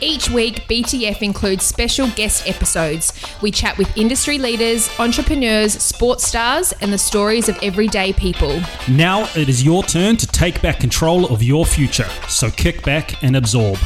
Each week, BTF includes special guest episodes. We chat with industry leaders, entrepreneurs, sports stars, and the stories of everyday people. Now it is your turn to take back control of your future, so kick back and absorb.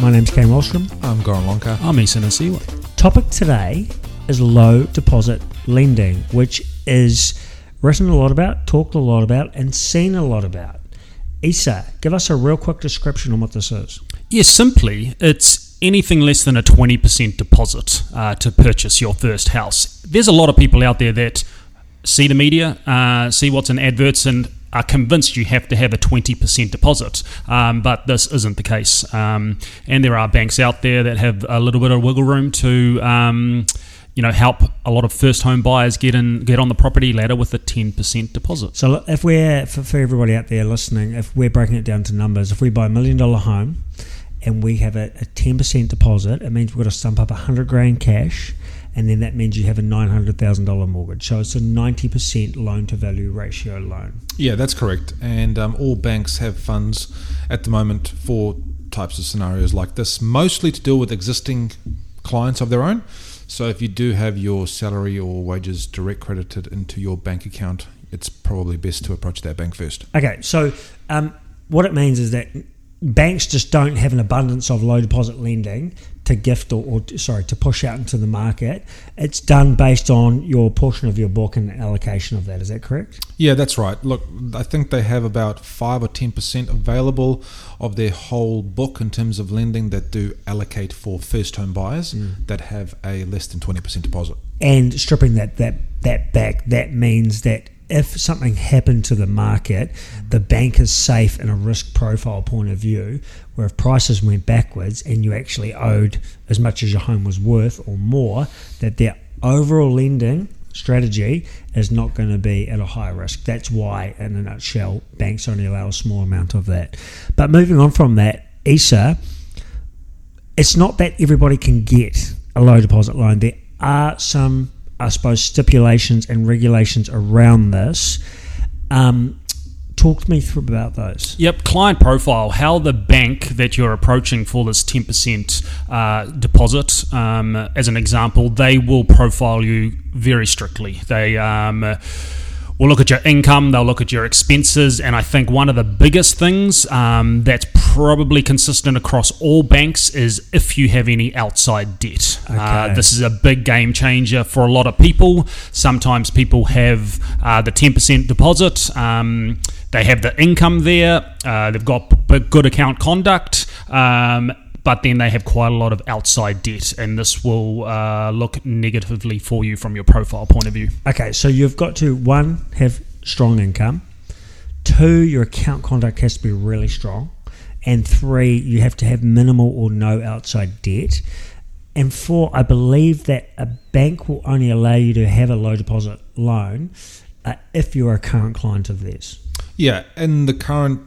My name's Kane Wallstrom. I'm Goran Lonka. I'm Eason Asiway. Topic today is low deposit lending, which is written a lot about, talked a lot about, and seen a lot about. Isa, give us a real quick description on what this is. Yes, simply, it's anything less than a 20% deposit to purchase your first house. There's a lot of people out there that see the media, see what's in adverts, and are convinced you have to have a 20% deposit, but this isn't the case. And there are banks out there that have a little bit of wiggle room to help a lot of first home buyers get on the property ladder with a 10% deposit. So if we're, for everybody out there listening, if we're breaking it down to numbers, if we buy $1 million home and we have a 10% deposit, it means we've got to stump up $100,000 cash, and then that means you have a $900,000 mortgage. So it's a 90% loan to value ratio loan. Yeah, that's correct. And all banks have funds at the moment for types of scenarios like this, mostly to deal with existing clients of their own. So if you do have your salary or wages direct credited into your bank account, it's probably best to approach that bank first. Okay, so what it means is that banks just don't have an abundance of low deposit lending to gift to push out into the market. It's done based on your portion of your book and allocation of that. Is that correct? Yeah, that's right. Look, I think they have about 5 or 10% available of their whole book in terms of lending that do allocate for first home buyers that have a less than 20% deposit. And stripping that back, that means that if something happened to the market, the bank is safe in a risk profile point of view, where if prices went backwards and you actually owed as much as your home was worth or more, that their overall lending strategy is not going to be at a high risk. That's why, in a nutshell, banks only allow a small amount of that. But moving on from that, Isa, it's not that everybody can get a low deposit loan. There are some, I suppose, stipulations and regulations around this. Talk to me about those. Yep, client profile, how the bank that you're approaching for this 10% deposit, as an example, they will profile you very strictly. They will look at your income, they'll look at your expenses, and I think one of the biggest things that's probably consistent across all banks is if you have any outside debt. Okay. This is a big game changer for a lot of people. Sometimes people have the 10% deposit, they have the income there, they've got good account conduct, but then they have quite a lot of outside debt, and this will look negatively for you from your profile point of view. Okay, so you've got to, one, have strong income, two, your account conduct has to be really strong, and three, you have to have minimal or no outside debt, and four, I believe that a bank will only allow you to have a low deposit loan if you're a current client of theirs. Yeah, in the current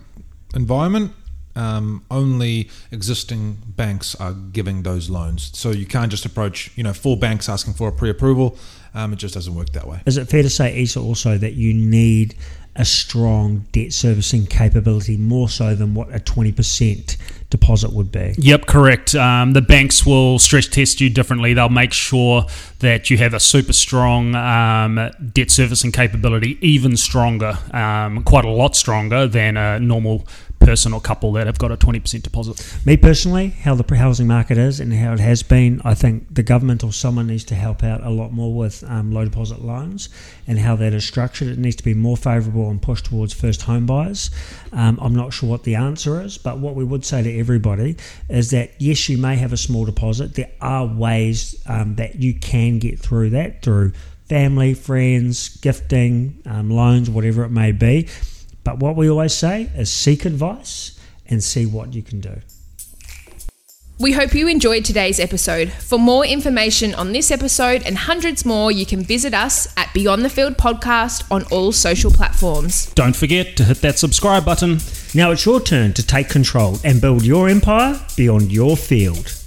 environment, only existing banks are giving those loans. So you can't just approach, four banks asking for a pre-approval. It just doesn't work that way. Is it fair to say, Isa, also that you need a strong debt servicing capability more so than what a 20% deposit would be? Yep, correct. The banks will stress test you differently. They'll make sure that you have a super strong debt servicing capability, even stronger, quite a lot stronger than a normal person or couple that have got a 20% deposit. Me personally, how the housing market is and how it has been, I think the government or someone needs to help out a lot more with low deposit loans and how that is structured. It needs to be more favourable and pushed towards first home buyers. I'm not sure what the answer is, but what we would say to everybody is that yes, you may have a small deposit. There are ways that you can get through that through family, friends, gifting, loans, whatever it may be. But what we always say is seek advice and see what you can do. We hope you enjoyed today's episode. For more information on this episode and hundreds more, you can visit us at Beyond the Field Podcast on all social platforms. Don't forget to hit that subscribe button. Now it's your turn to take control and build your empire beyond your field.